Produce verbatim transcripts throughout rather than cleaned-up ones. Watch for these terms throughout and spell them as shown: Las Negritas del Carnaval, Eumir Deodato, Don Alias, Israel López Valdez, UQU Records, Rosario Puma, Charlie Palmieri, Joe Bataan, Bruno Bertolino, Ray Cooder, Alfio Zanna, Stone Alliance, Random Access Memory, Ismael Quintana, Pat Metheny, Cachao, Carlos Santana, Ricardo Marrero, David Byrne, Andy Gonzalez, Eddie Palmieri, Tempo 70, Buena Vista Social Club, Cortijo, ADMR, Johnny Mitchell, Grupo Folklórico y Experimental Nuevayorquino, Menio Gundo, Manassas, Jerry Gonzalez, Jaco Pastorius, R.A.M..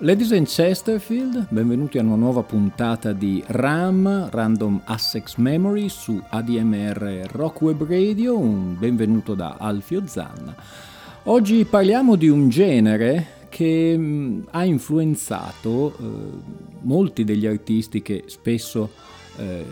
Ladies and Chesterfield, benvenuti a una nuova puntata di RAM, Random Access Memory, su A D M R Rock Web Radio. Un benvenuto da Alfio Zanna. Oggi parliamo di un genere che mh, ha influenzato eh, molti degli artisti che spesso eh,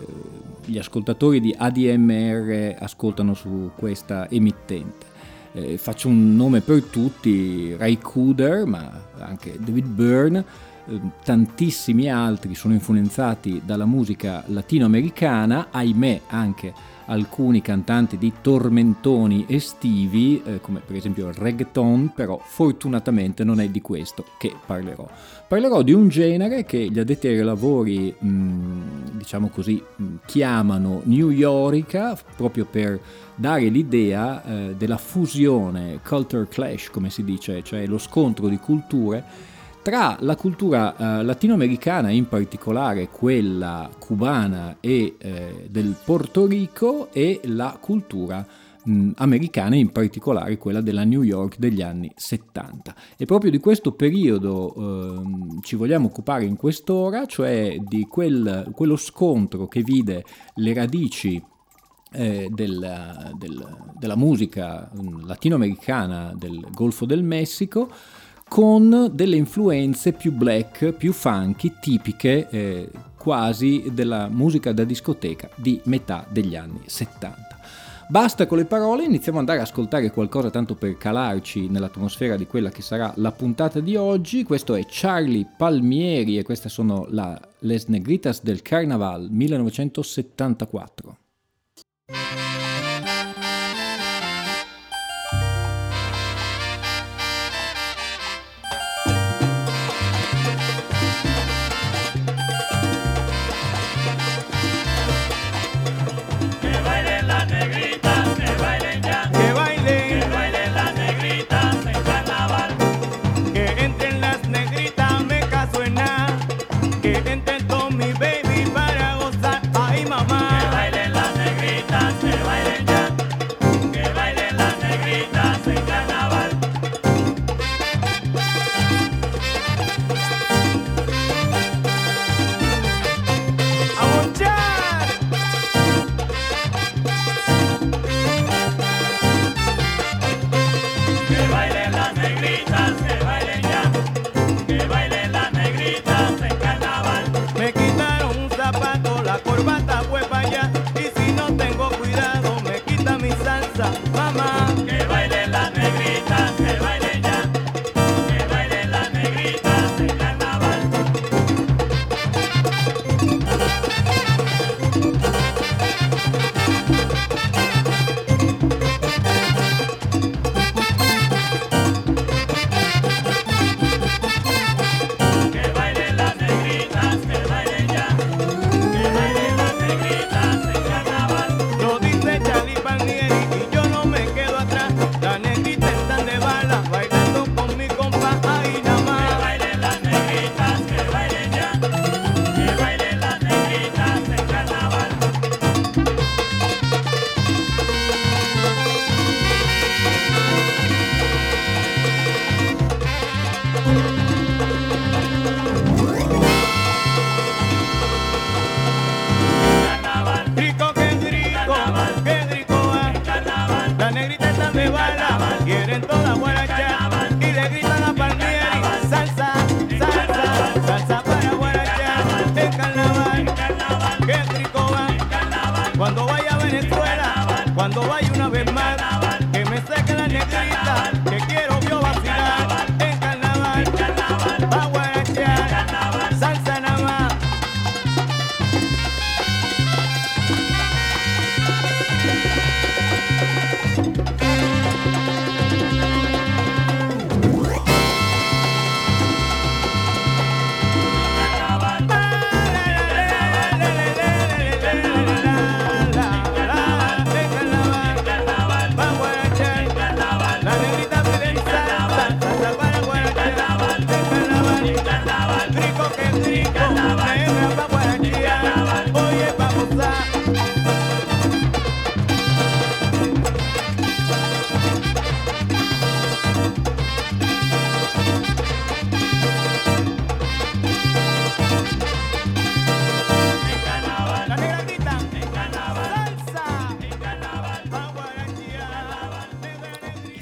gli ascoltatori di A D M R ascoltano su questa emittente. Eh, faccio un nome per tutti: Ray Cooder, ma anche David Byrne, eh, tantissimi altri sono influenzati dalla musica latinoamericana, ahimè anche alcuni cantanti di tormentoni estivi, eh, come per esempio il reggaeton, però fortunatamente non è di questo che parlerò. Parlerò di un genere che gli addetti ai lavori, mh, diciamo così, mh, chiamano Nu Yorica, proprio per dare l'idea eh, della fusione, culture clash come si dice, cioè lo scontro di culture tra la cultura eh, latinoamericana, in particolare quella cubana e eh, del Porto Rico, e la cultura mh, americana, in particolare quella della New York degli anni settanta. E proprio di questo periodo eh, ci vogliamo occupare in quest'ora, cioè di quel, quello scontro che vide le radici Eh, della, del, della musica latinoamericana del Golfo del Messico con delle influenze più black, più funky, tipiche eh, quasi della musica da discoteca di metà degli anni settanta. Basta con le parole, iniziamo ad andare ad ascoltare qualcosa tanto per calarci nell'atmosfera di quella che sarà la puntata di oggi. Questo è Charlie Palmieri e queste sono la Las Negritas del Carnaval millenovecentosettantaquattro.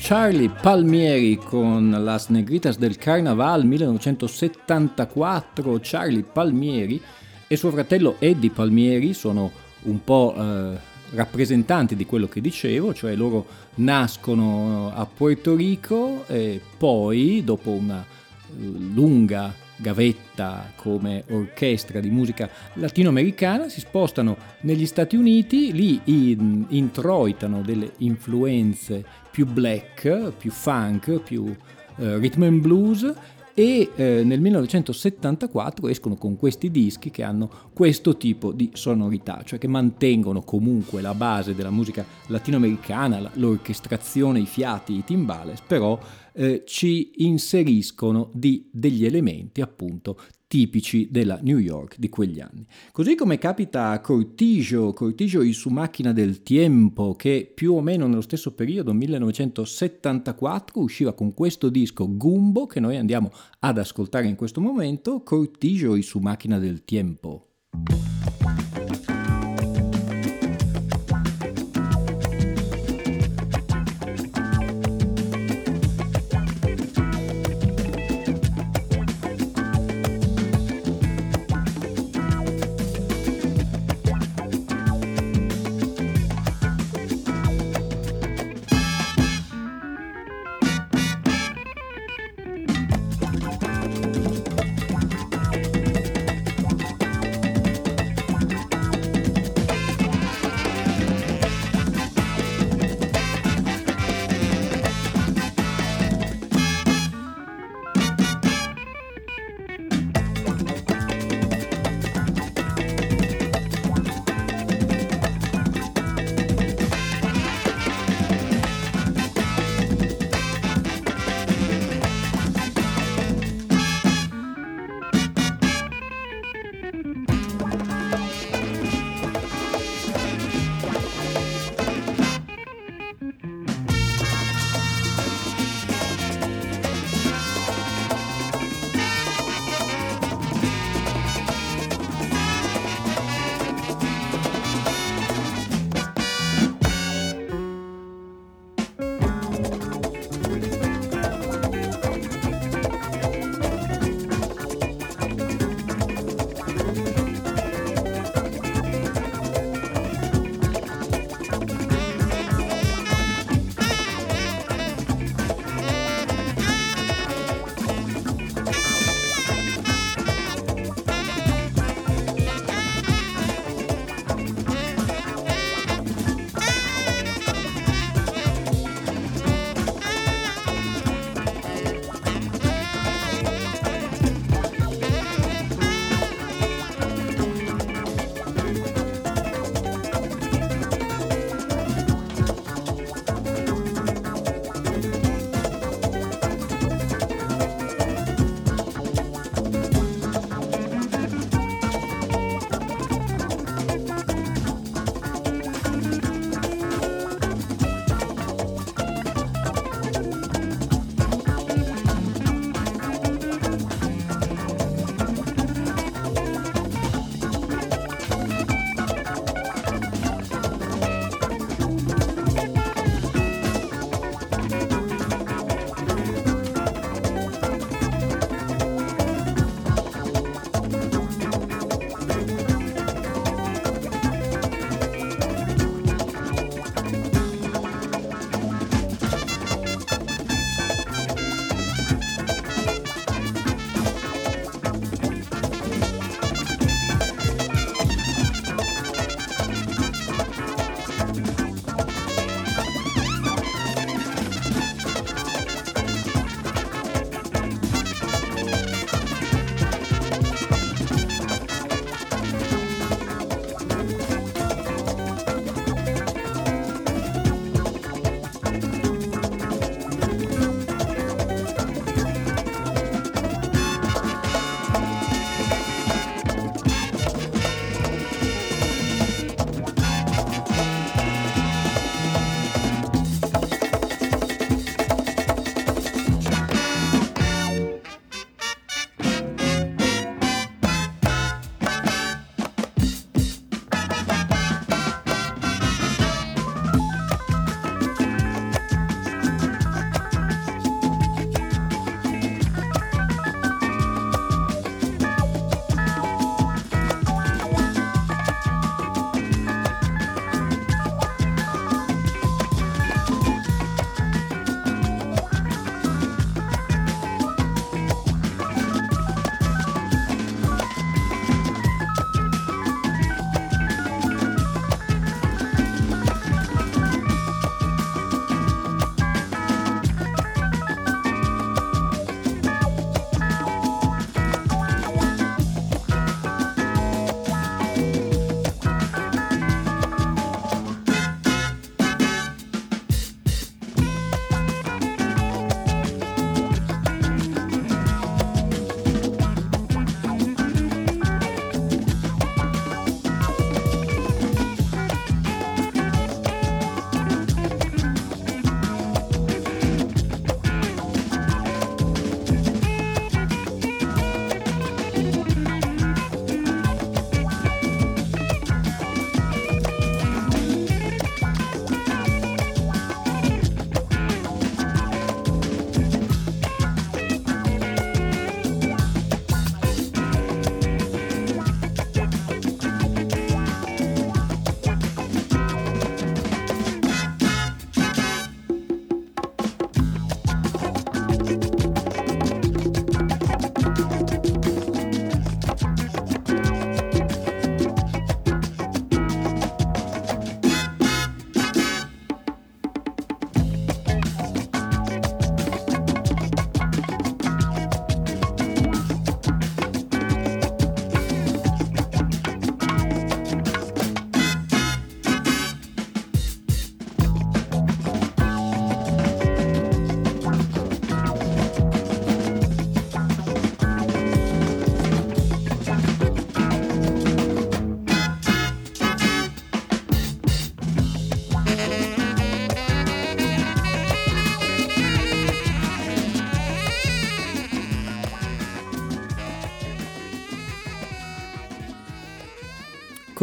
Charlie Palmieri con Las Negritas del Carnaval millenovecentosettantaquattro. Charlie Palmieri e suo fratello Eddie Palmieri sono un po' eh, rappresentanti di quello che dicevo, cioè loro nascono a Puerto Rico e poi, dopo una lunga gavetta come orchestra di musica latinoamericana, si spostano negli Stati Uniti, lì in, introitano delle influenze più black, più funk, più eh, rhythm and blues e eh, nel millenovecentosettantaquattro escono con questi dischi che hanno questo tipo di sonorità, cioè che mantengono comunque la base della musica latinoamericana, l'orchestrazione, i fiati, i timbales, però eh, ci inseriscono di degli elementi appunto tipici della New York di quegli anni. Così come capita a Cortijo, Cortijo in Su Macchina del Tiempo, che più o meno nello stesso periodo, millenovecentosettantaquattro, usciva con questo disco Gumbo che noi andiamo ad ascoltare in questo momento, Cortijo in Su Macchina del Tiempo.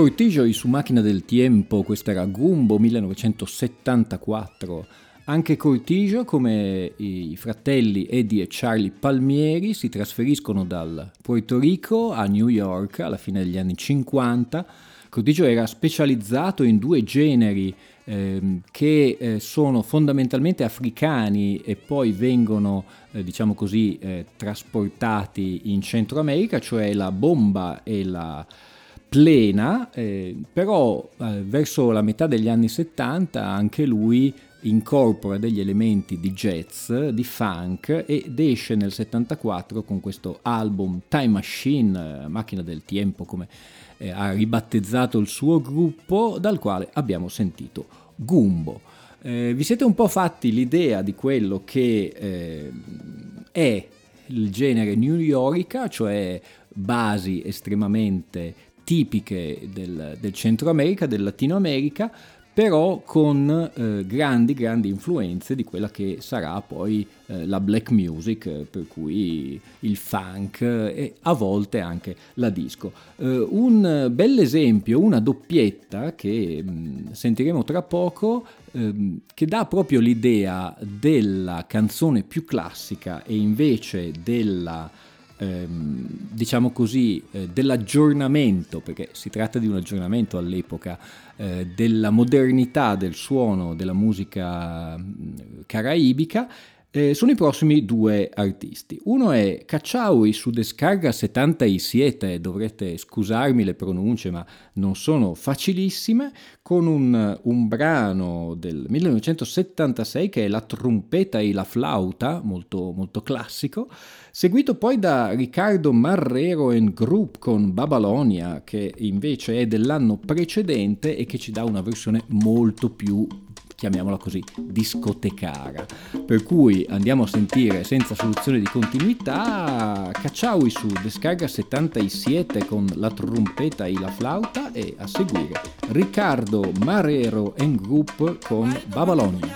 Cortijo e su Macchina del Tempo, questo era Gumbo millenovecentosettantaquattro. Anche Cortijo, come i fratelli Eddie e Charlie Palmieri, si trasferiscono dal Puerto Rico a New York alla fine degli anni cinquanta. Cortijo era specializzato in due generi ehm, che eh, sono fondamentalmente africani e poi vengono, eh, diciamo così, eh, trasportati in Centro America, cioè la bomba e la plena, eh, però eh, verso la metà degli anni settanta anche lui incorpora degli elementi di jazz, di funk, ed esce nel settantaquattro con questo album Time Machine, Macchina del Tempo come eh, ha ribattezzato il suo gruppo, dal quale abbiamo sentito Gumbo. Eh, vi siete un po' fatti l'idea di quello che eh, è il genere Nu Yorica, cioè basi estremamente tipiche del, del Centro America, del Latino America, però con eh, grandi, grandi influenze di quella che sarà poi eh, la black music, per cui il funk eh, e a volte anche la disco. Eh, un bell'esempio, una doppietta che mh, sentiremo tra poco, ehm, che dà proprio l'idea della canzone più classica e invece della, diciamo così, dell'aggiornamento, perché si tratta di un aggiornamento all'epoca, della modernità del suono della musica caraibica, sono i prossimi due artisti. Uno è Cachao su Descarga settantasette, dovrete scusarmi le pronunce ma non sono facilissime, con un, un brano del millenovecentosettantasei che è La trompeta e la flauta, molto, molto classico, seguito poi da Ricardo Marrero and Group con Babalonia, che invece è dell'anno precedente e che ci dà una versione molto più, chiamiamola così, discotecara, per cui andiamo a sentire senza soluzione di continuità Cachao su Descarga settantasette con La trompeta e la flauta e a seguire Ricardo Marrero and Group con Babalonia.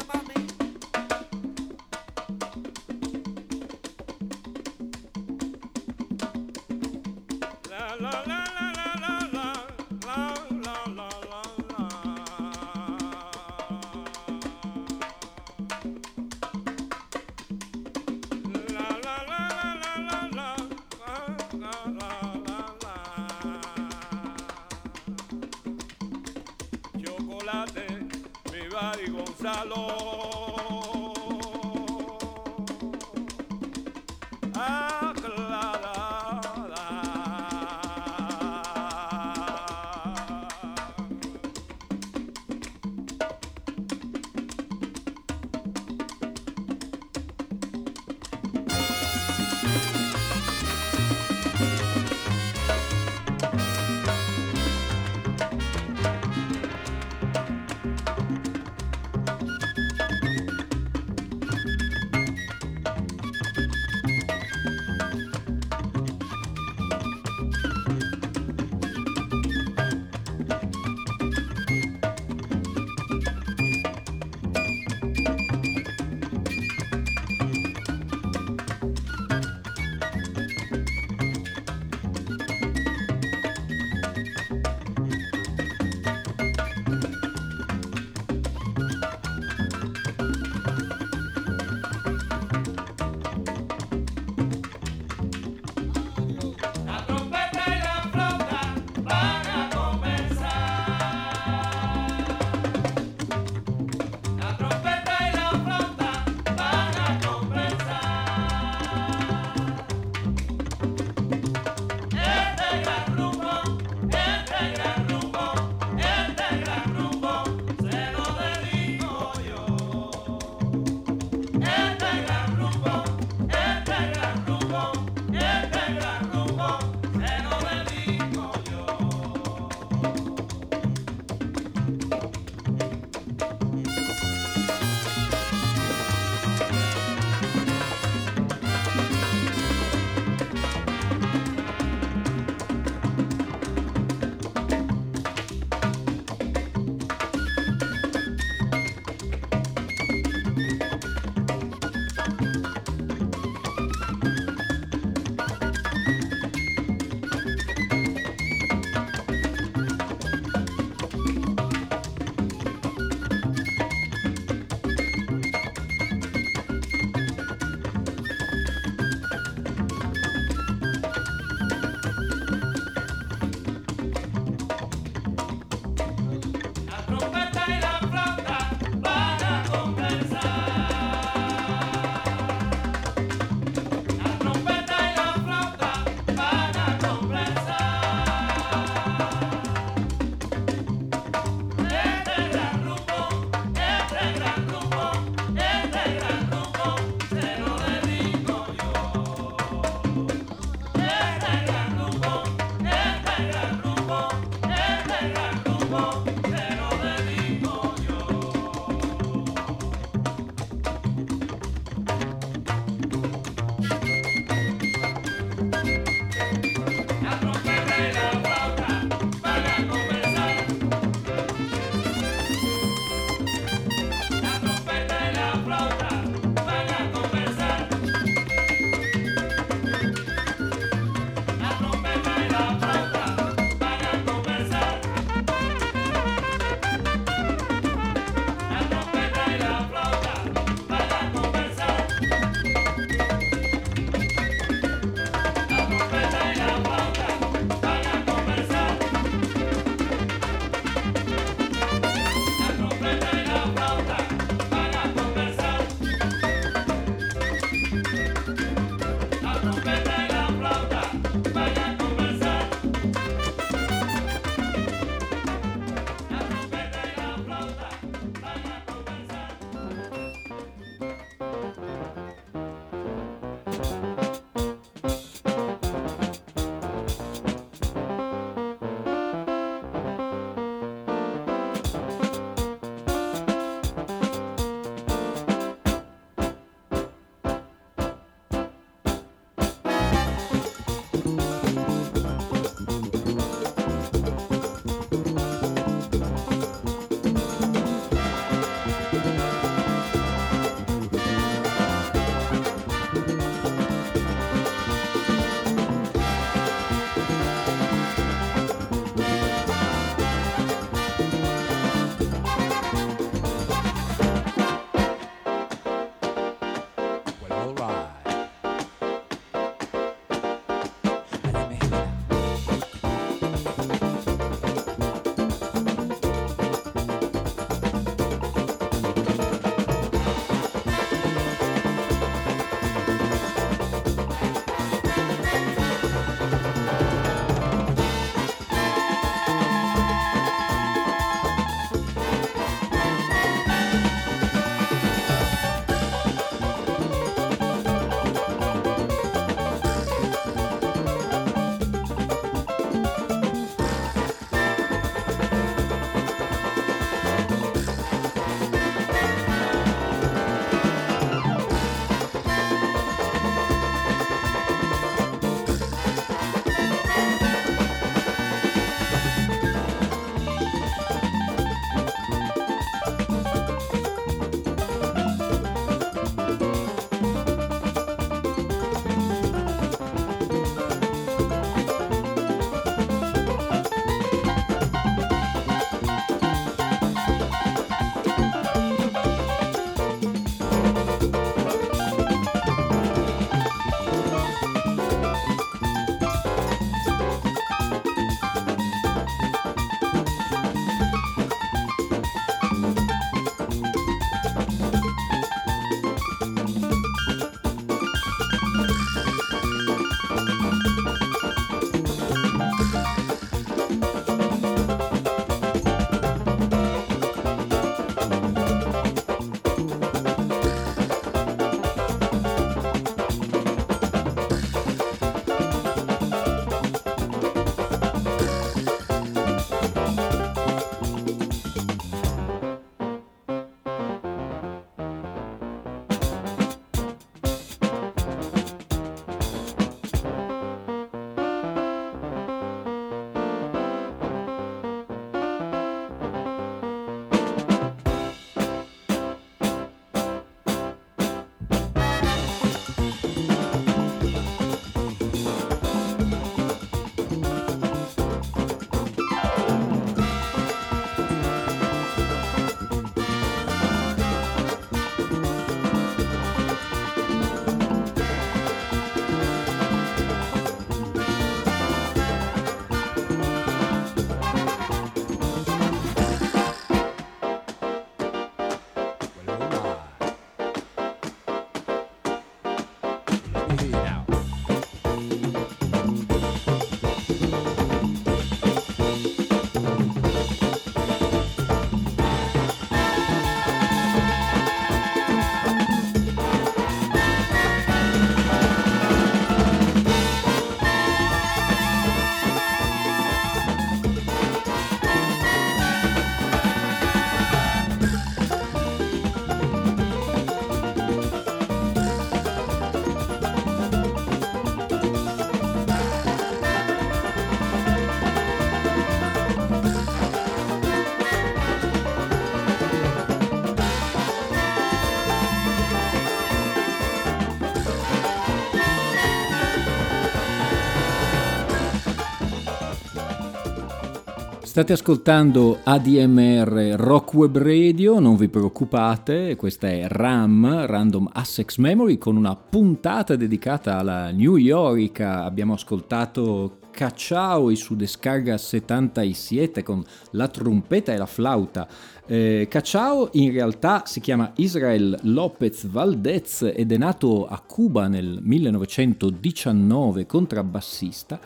State ascoltando A D M R Rock Web Radio, non vi preoccupate, questa è RAM, Random Access Memory, con una puntata dedicata alla Nu Yorica. Abbiamo ascoltato Cachao e su Descarga settantasette con la trompeta e la flauta. Eh, Cachao in realtà si chiama Israel López Valdez ed è nato a Cuba nel millenovecentodiciannove, contrabbassista.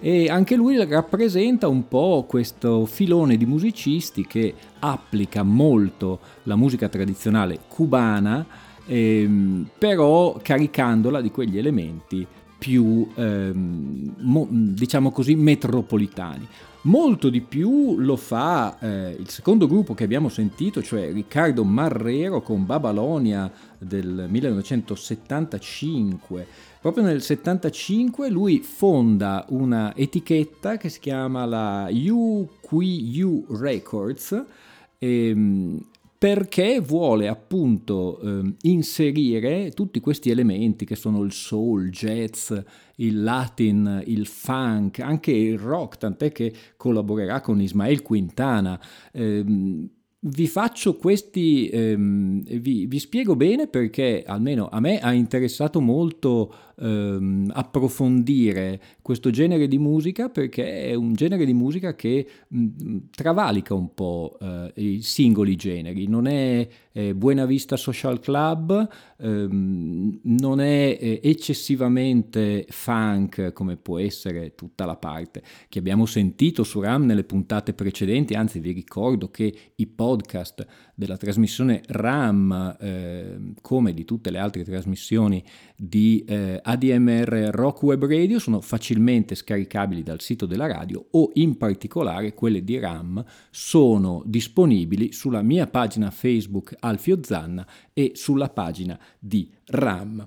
E anche lui rappresenta un po' questo filone di musicisti che applica molto la musica tradizionale cubana, ehm, però caricandola di quegli elementi più, ehm, mo, diciamo così, metropolitani. Molto di più lo fa eh, il secondo gruppo che abbiamo sentito, cioè Ricardo Marrero con Babalonia del millenovecentosettantacinque. Proprio nel settantacinque lui fonda una etichetta che si chiama la U Q U Records ehm, perché vuole appunto ehm, inserire tutti questi elementi che sono il soul, il jazz, il latin, il funk, anche il rock, tant'è che collaborerà con Ismael Quintana. Ehm, Vi faccio questi, ehm, vi, vi spiego bene perché almeno a me ha interessato molto ehm, approfondire questo genere di musica, perché è un genere di musica che mh, travalica un po' eh, i singoli generi. Non è eh, Buena Vista Social Club, ehm, non è eh, eccessivamente funk come può essere tutta la parte che abbiamo sentito su RAM nelle puntate precedenti. Anzi, vi ricordo che i post podcast della trasmissione RAM, eh, come di tutte le altre trasmissioni di eh, A D M R Rock Web Radio, sono facilmente scaricabili dal sito della radio, o in particolare quelle di RAM sono disponibili sulla mia pagina Facebook Alfio Zanna e sulla pagina di RAM.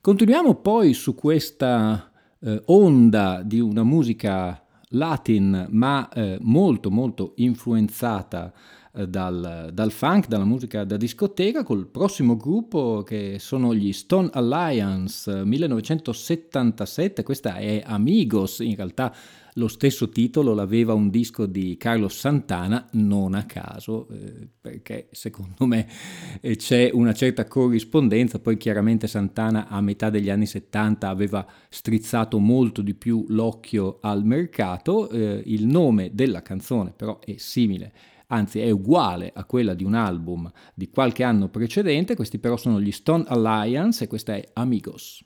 Continuiamo poi su questa eh, onda di una musica latin, ma eh, molto molto influenzata eh, dal, dal funk, dalla musica da discoteca, col prossimo gruppo che sono gli Stone Alliance, millenovecentosettantasette. Questa è Amigos, in realtà lo stesso titolo l'aveva un disco di Carlos Santana, non a caso, eh, perché secondo me eh, c'è una certa corrispondenza. Poi chiaramente Santana a metà degli anni settanta aveva strizzato molto di più l'occhio al mercato. Eh, il nome della canzone però è simile, anzi è uguale a quella di un album di qualche anno precedente. Questi però sono gli Stone Alliance e questa è Amigos.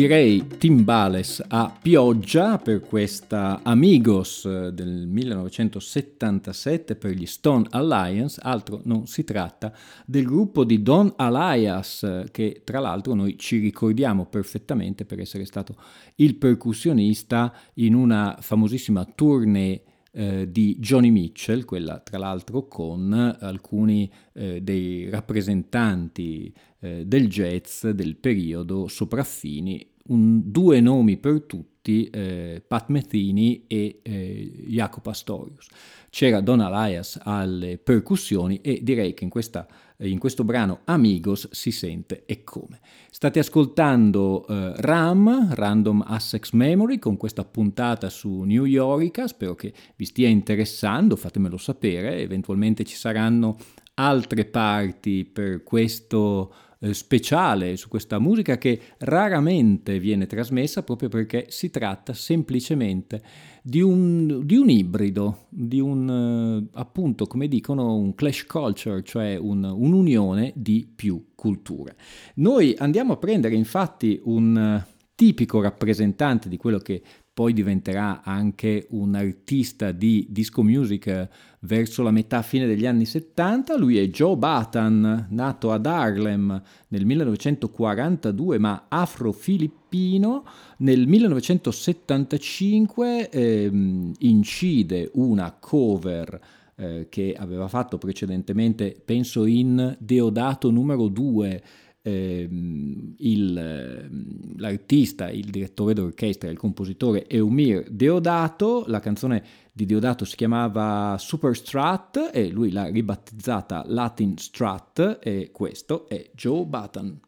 direi timbales a pioggia per questa Amigos del millenovecentosettantasette per gli Stone Alliance, altro non si tratta del gruppo di Don Alias, che tra l'altro noi ci ricordiamo perfettamente per essere stato il percussionista in una famosissima tournée Eh, di Johnny Mitchell, quella tra l'altro con alcuni eh, dei rappresentanti eh, del jazz del periodo sopraffini, un, due nomi per tutti, eh, Pat Metheny e eh, Jaco Pastorius. C'era Don Alias alle percussioni e direi che in questa in questo brano Amigos si sente e come. State ascoltando eh, RAM, Random Access Memory, con questa puntata su Nu Yorica. Spero che vi stia interessando, fatemelo sapere, eventualmente ci saranno altre parti per questo eh, speciale su questa musica che raramente viene trasmessa proprio perché si tratta semplicemente di un, di un ibrido, di un eh, appunto, come dicono, un clash culture, cioè un, un'unione di più culture. Noi andiamo a prendere infatti un uh, tipico rappresentante di quello che poi diventerà anche un artista di disco music verso la metà fine degli anni settanta. Lui è Joe Bataan, nato ad Harlem nel millenovecentoquarantadue ma afro-filippino. Nel millenovecentosettantacinque ehm, incide una cover eh, che aveva fatto precedentemente, penso in Deodato numero due, Il, l'artista, il direttore d'orchestra, il compositore Eumir Deodato. La canzone di Deodato si chiamava Super Strat e lui l'ha ribattezzata Latin Strat, e questo è Joe Bataan.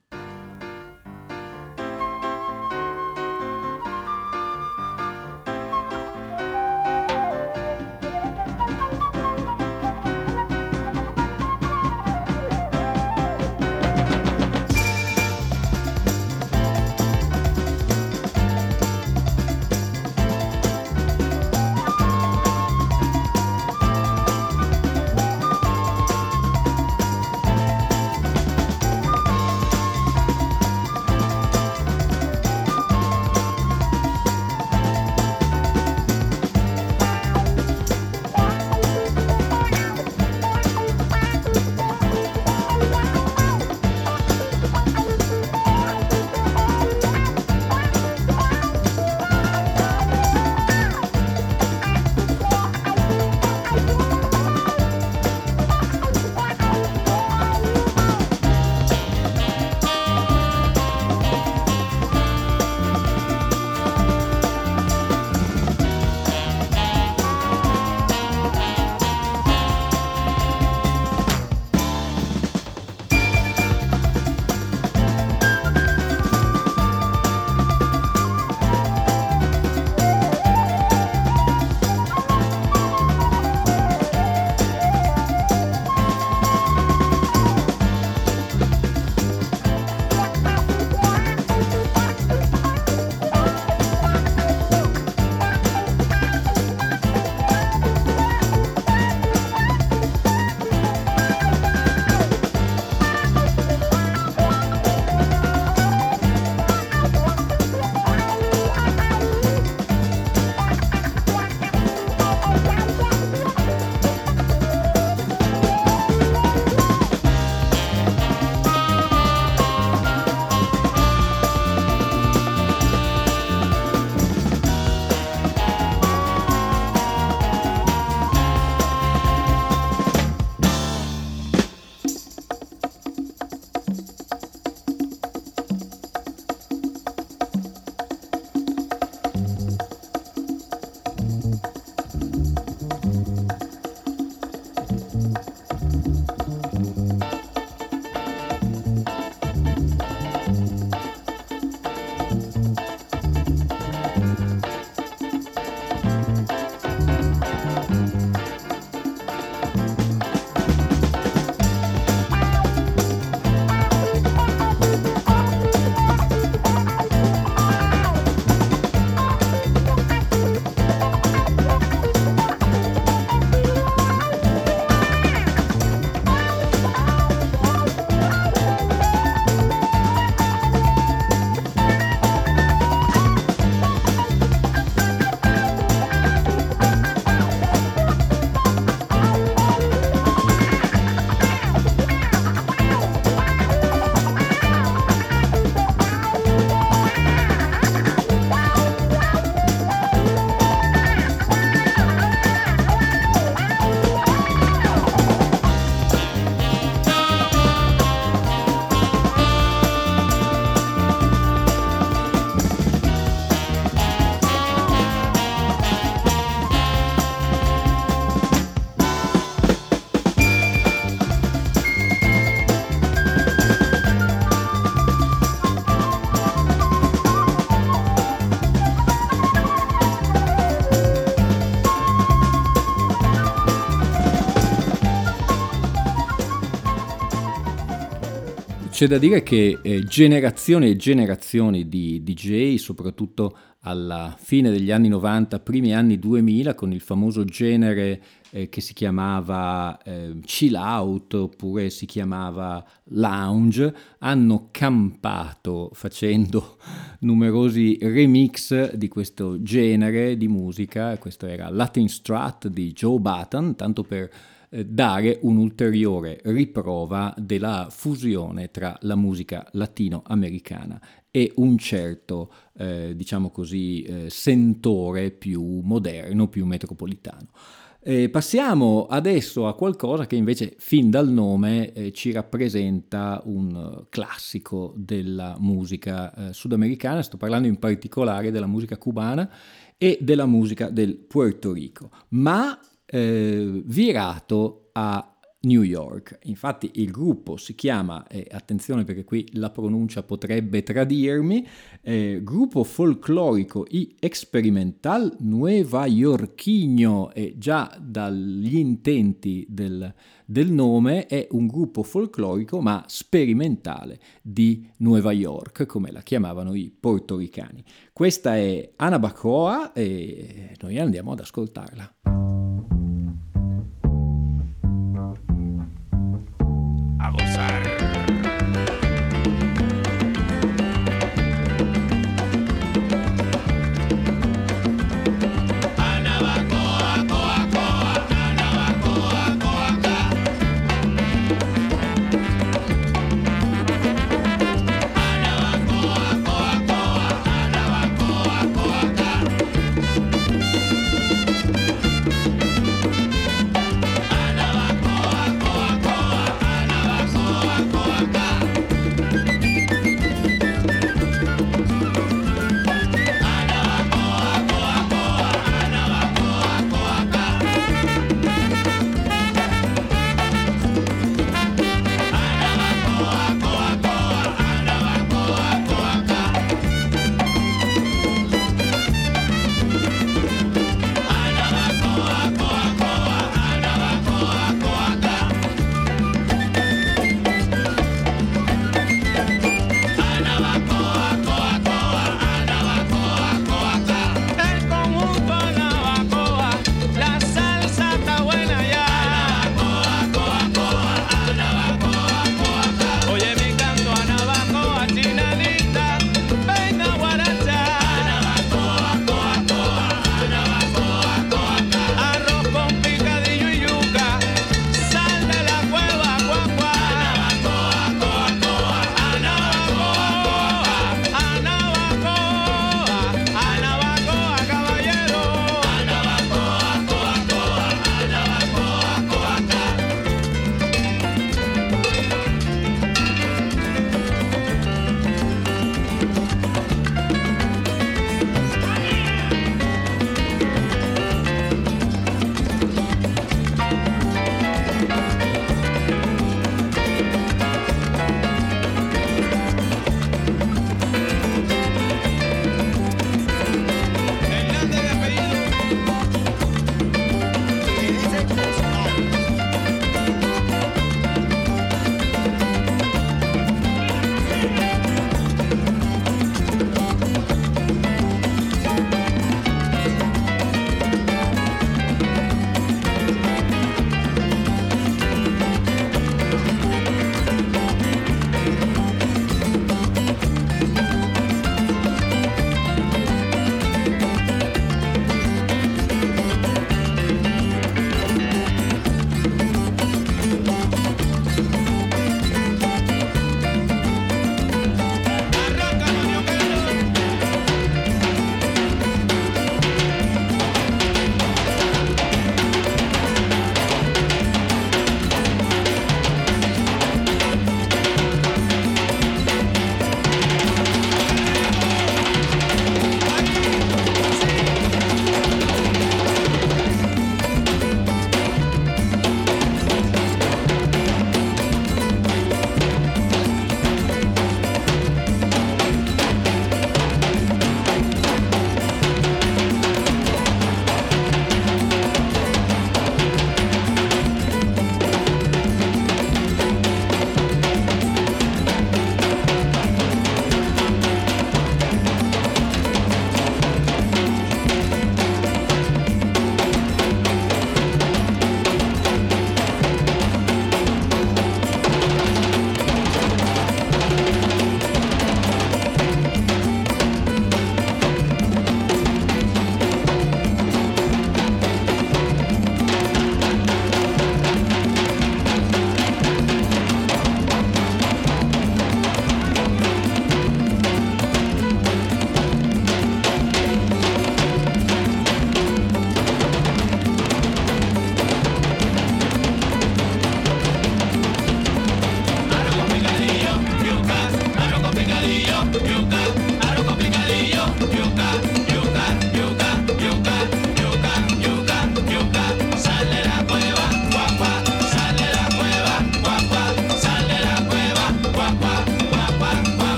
C'è da dire che eh, generazioni e generazioni di D J, soprattutto alla fine degli anni novanta, primi anni duemila, con il famoso genere eh, che si chiamava eh, chill out oppure si chiamava lounge, hanno campato facendo numerosi remix di questo genere di musica. Questo era Latin Strat di Joe Bataan, tanto per dare un'ulteriore riprova della fusione tra la musica latinoamericana e un certo, eh, diciamo così, eh, sentore più moderno, più metropolitano. Eh, passiamo adesso a qualcosa che invece fin dal nome eh, ci rappresenta un classico della musica eh, sudamericana. Sto parlando in particolare della musica cubana e della musica del Puerto Rico, ma Eh, virato a New York. Infatti il gruppo si chiama, eh, attenzione perché qui la pronuncia potrebbe tradirmi, eh, Grupo Folklórico y Experimental Nuevayorquino, e già dagli intenti del, del nome è un gruppo folclorico ma sperimentale di Nueva York, come la chiamavano i portoricani. Questa è Anabacoa e noi andiamo ad ascoltarla.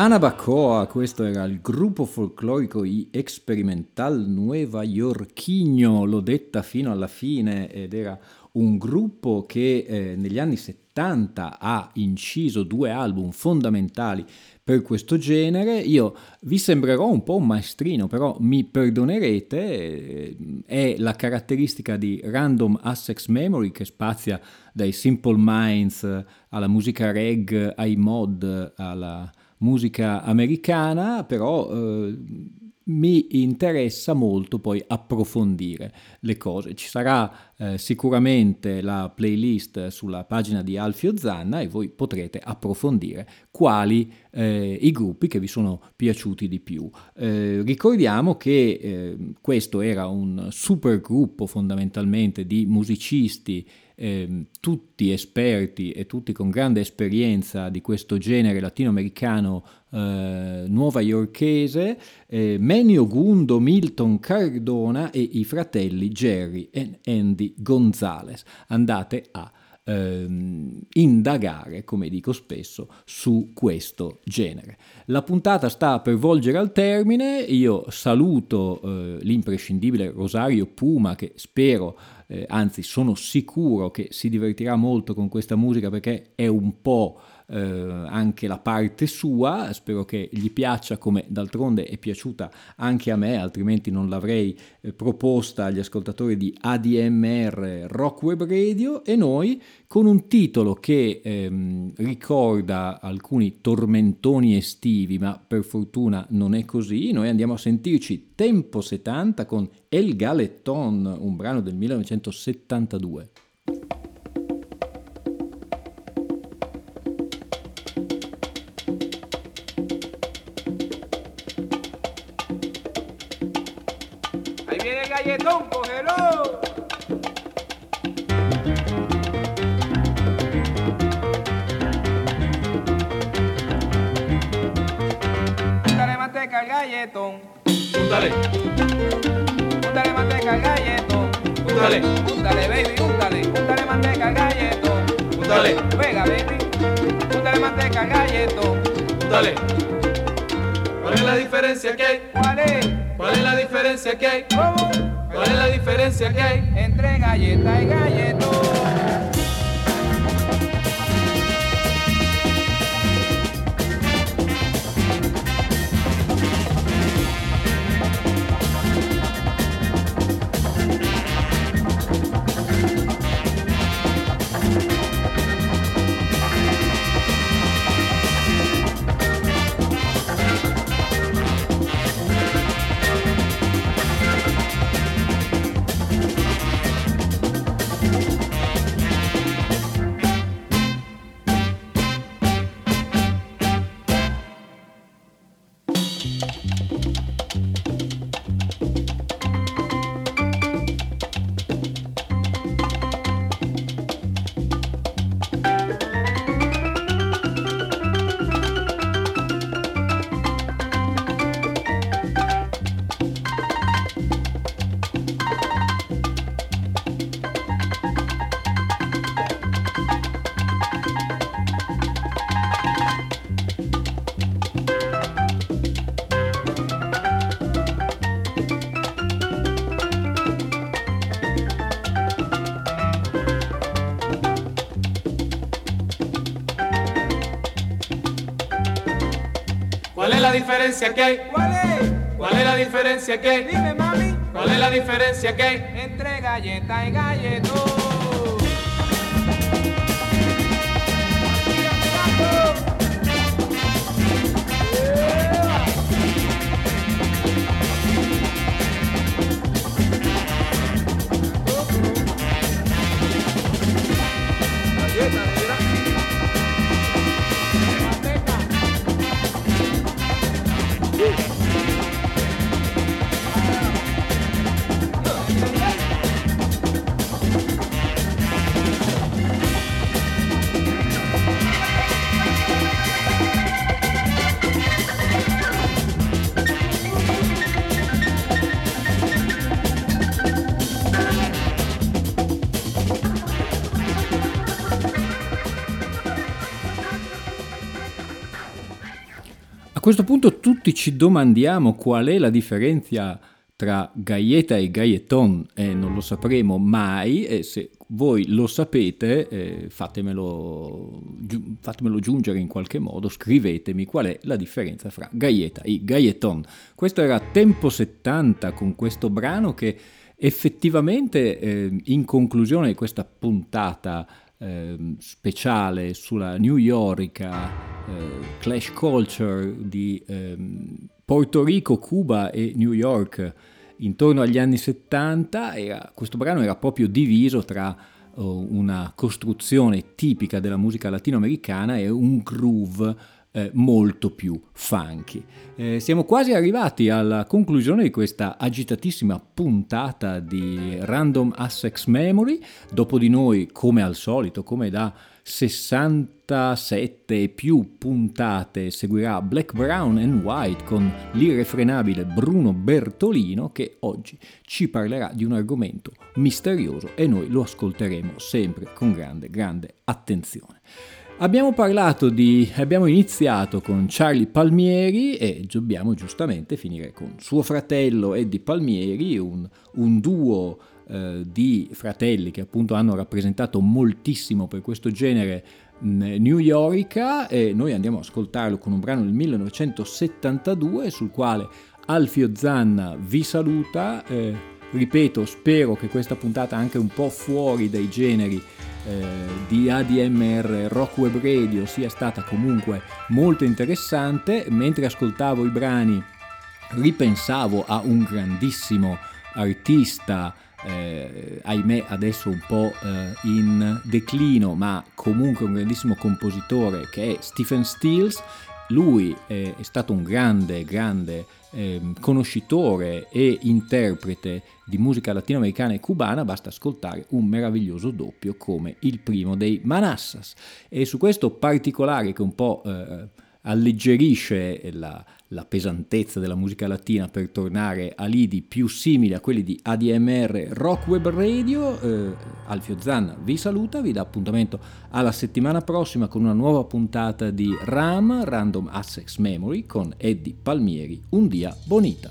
Anabacoa, questo era il Grupo Folklórico y Experimental Nuevayorquino, l'ho detta fino alla fine, ed era un gruppo che eh, negli anni settanta ha inciso due album fondamentali per questo genere. Io vi sembrerò un po' un maestrino, però mi perdonerete, è la caratteristica di Random Access Memory, che spazia dai Simple Minds alla musica reg, ai mod, alla musica americana, però eh, mi interessa molto poi approfondire le cose. Ci sarà eh, sicuramente la playlist sulla pagina di Alfio Zanna e voi potrete approfondire quali eh, i gruppi che vi sono piaciuti di più. Eh, ricordiamo che eh, questo era un super gruppo fondamentalmente di musicisti, eh, tutti esperti e tutti con grande esperienza di questo genere latinoamericano eh, nuovayorchese, eh, Menio Gundo, Milton Cardona e i fratelli Jerry e Andy Gonzalez. Andate a Ehm, indagare, come dico spesso, su questo genere. La puntata sta per volgere al termine, io saluto eh, l'imprescindibile Rosario Puma, che spero, eh, anzi sono sicuro che si divertirà molto con questa musica, perché è un po' eh, anche la parte sua, spero che gli piaccia come d'altronde è piaciuta anche a me, altrimenti non l'avrei eh, proposta agli ascoltatori di A D M R Rock Web Radio. E noi, con un titolo che ehm, ricorda alcuni tormentoni estivi, ma per fortuna non è così, noi andiamo a sentirci Tempo settanta con El Galetón, un brano del millenovecentosettantadue. Ahí viene el galletón, cógelo. Púntale manteca al galletón. Púntale. Púntale manteca al galletón. Púntale. Púntale, baby, púntale. Púntale manteca al galletón. Púntale. Venga, baby. Púntale manteca al galletón. Púntale. ¿Cuál es la diferencia que hay? ¿Cuál es? ¿Cuál es la diferencia que hay? ¿Cómo? ¿Cuál es la diferencia que hay? Entre galleta y galletón. Que hay. ¿Cuál es? ¿Cuál es la diferencia que hay? Dime, mami. ¿Cuál es la diferencia que hay? Entre galleta y galletón. A questo punto tutti ci domandiamo qual è la differenza tra gaieta e gaieton, eh, non lo sapremo mai, e se voi lo sapete eh, fatemelo, gi- fatemelo giungere in qualche modo, scrivetemi qual è la differenza fra gaieta e gaieton. Questo era Tempo settanta con questo brano che effettivamente eh, in conclusione di questa puntata Eh, speciale sulla Nu Yorica, eh, clash culture di eh, Porto Rico, Cuba e New York intorno agli anni settanta, era, questo brano era proprio diviso tra oh, una costruzione tipica della musica latinoamericana e un groove eh, molto più funky. Eh, siamo quasi arrivati alla conclusione di questa agitatissima puntata di Random Access Memory. Dopo di noi, come al solito, come da sessantasette e più puntate, seguirà Black, Brown and White con l'irrefrenabile Bruno Bertolino, che oggi ci parlerà di un argomento misterioso e noi lo ascolteremo sempre con grande, grande attenzione. Abbiamo parlato di, abbiamo iniziato con Charlie Palmieri e dobbiamo giustamente finire con suo fratello Eddie Palmieri, un, un duo eh, di fratelli che appunto hanno rappresentato moltissimo per questo genere mh, Nu Yorica, e noi andiamo ad ascoltarlo con un brano del millenovecentosettantadue sul quale Alfio Zanna vi saluta. Eh, ripeto, spero che questa puntata anche un po' fuori dai generi di A D M R Rock Web Radio sia stata comunque molto interessante. Mentre ascoltavo i brani ripensavo a un grandissimo artista, eh, ahimè adesso un po' eh, in declino, ma comunque un grandissimo compositore, che è Stephen Stills. Lui eh, è stato un grande grande Eh, conoscitore e interprete di musica latinoamericana e cubana, basta ascoltare un meraviglioso doppio come il primo dei Manassas. E su questo particolare che un po' eh, alleggerisce la, la pesantezza della musica latina per tornare a lidi più simili a quelli di A D M R Rock Web Radio, eh, Alfio Zanna vi saluta, vi dà appuntamento alla settimana prossima con una nuova puntata di RAM, Random Access Memory, con Eddie Palmieri, Un dia bonita.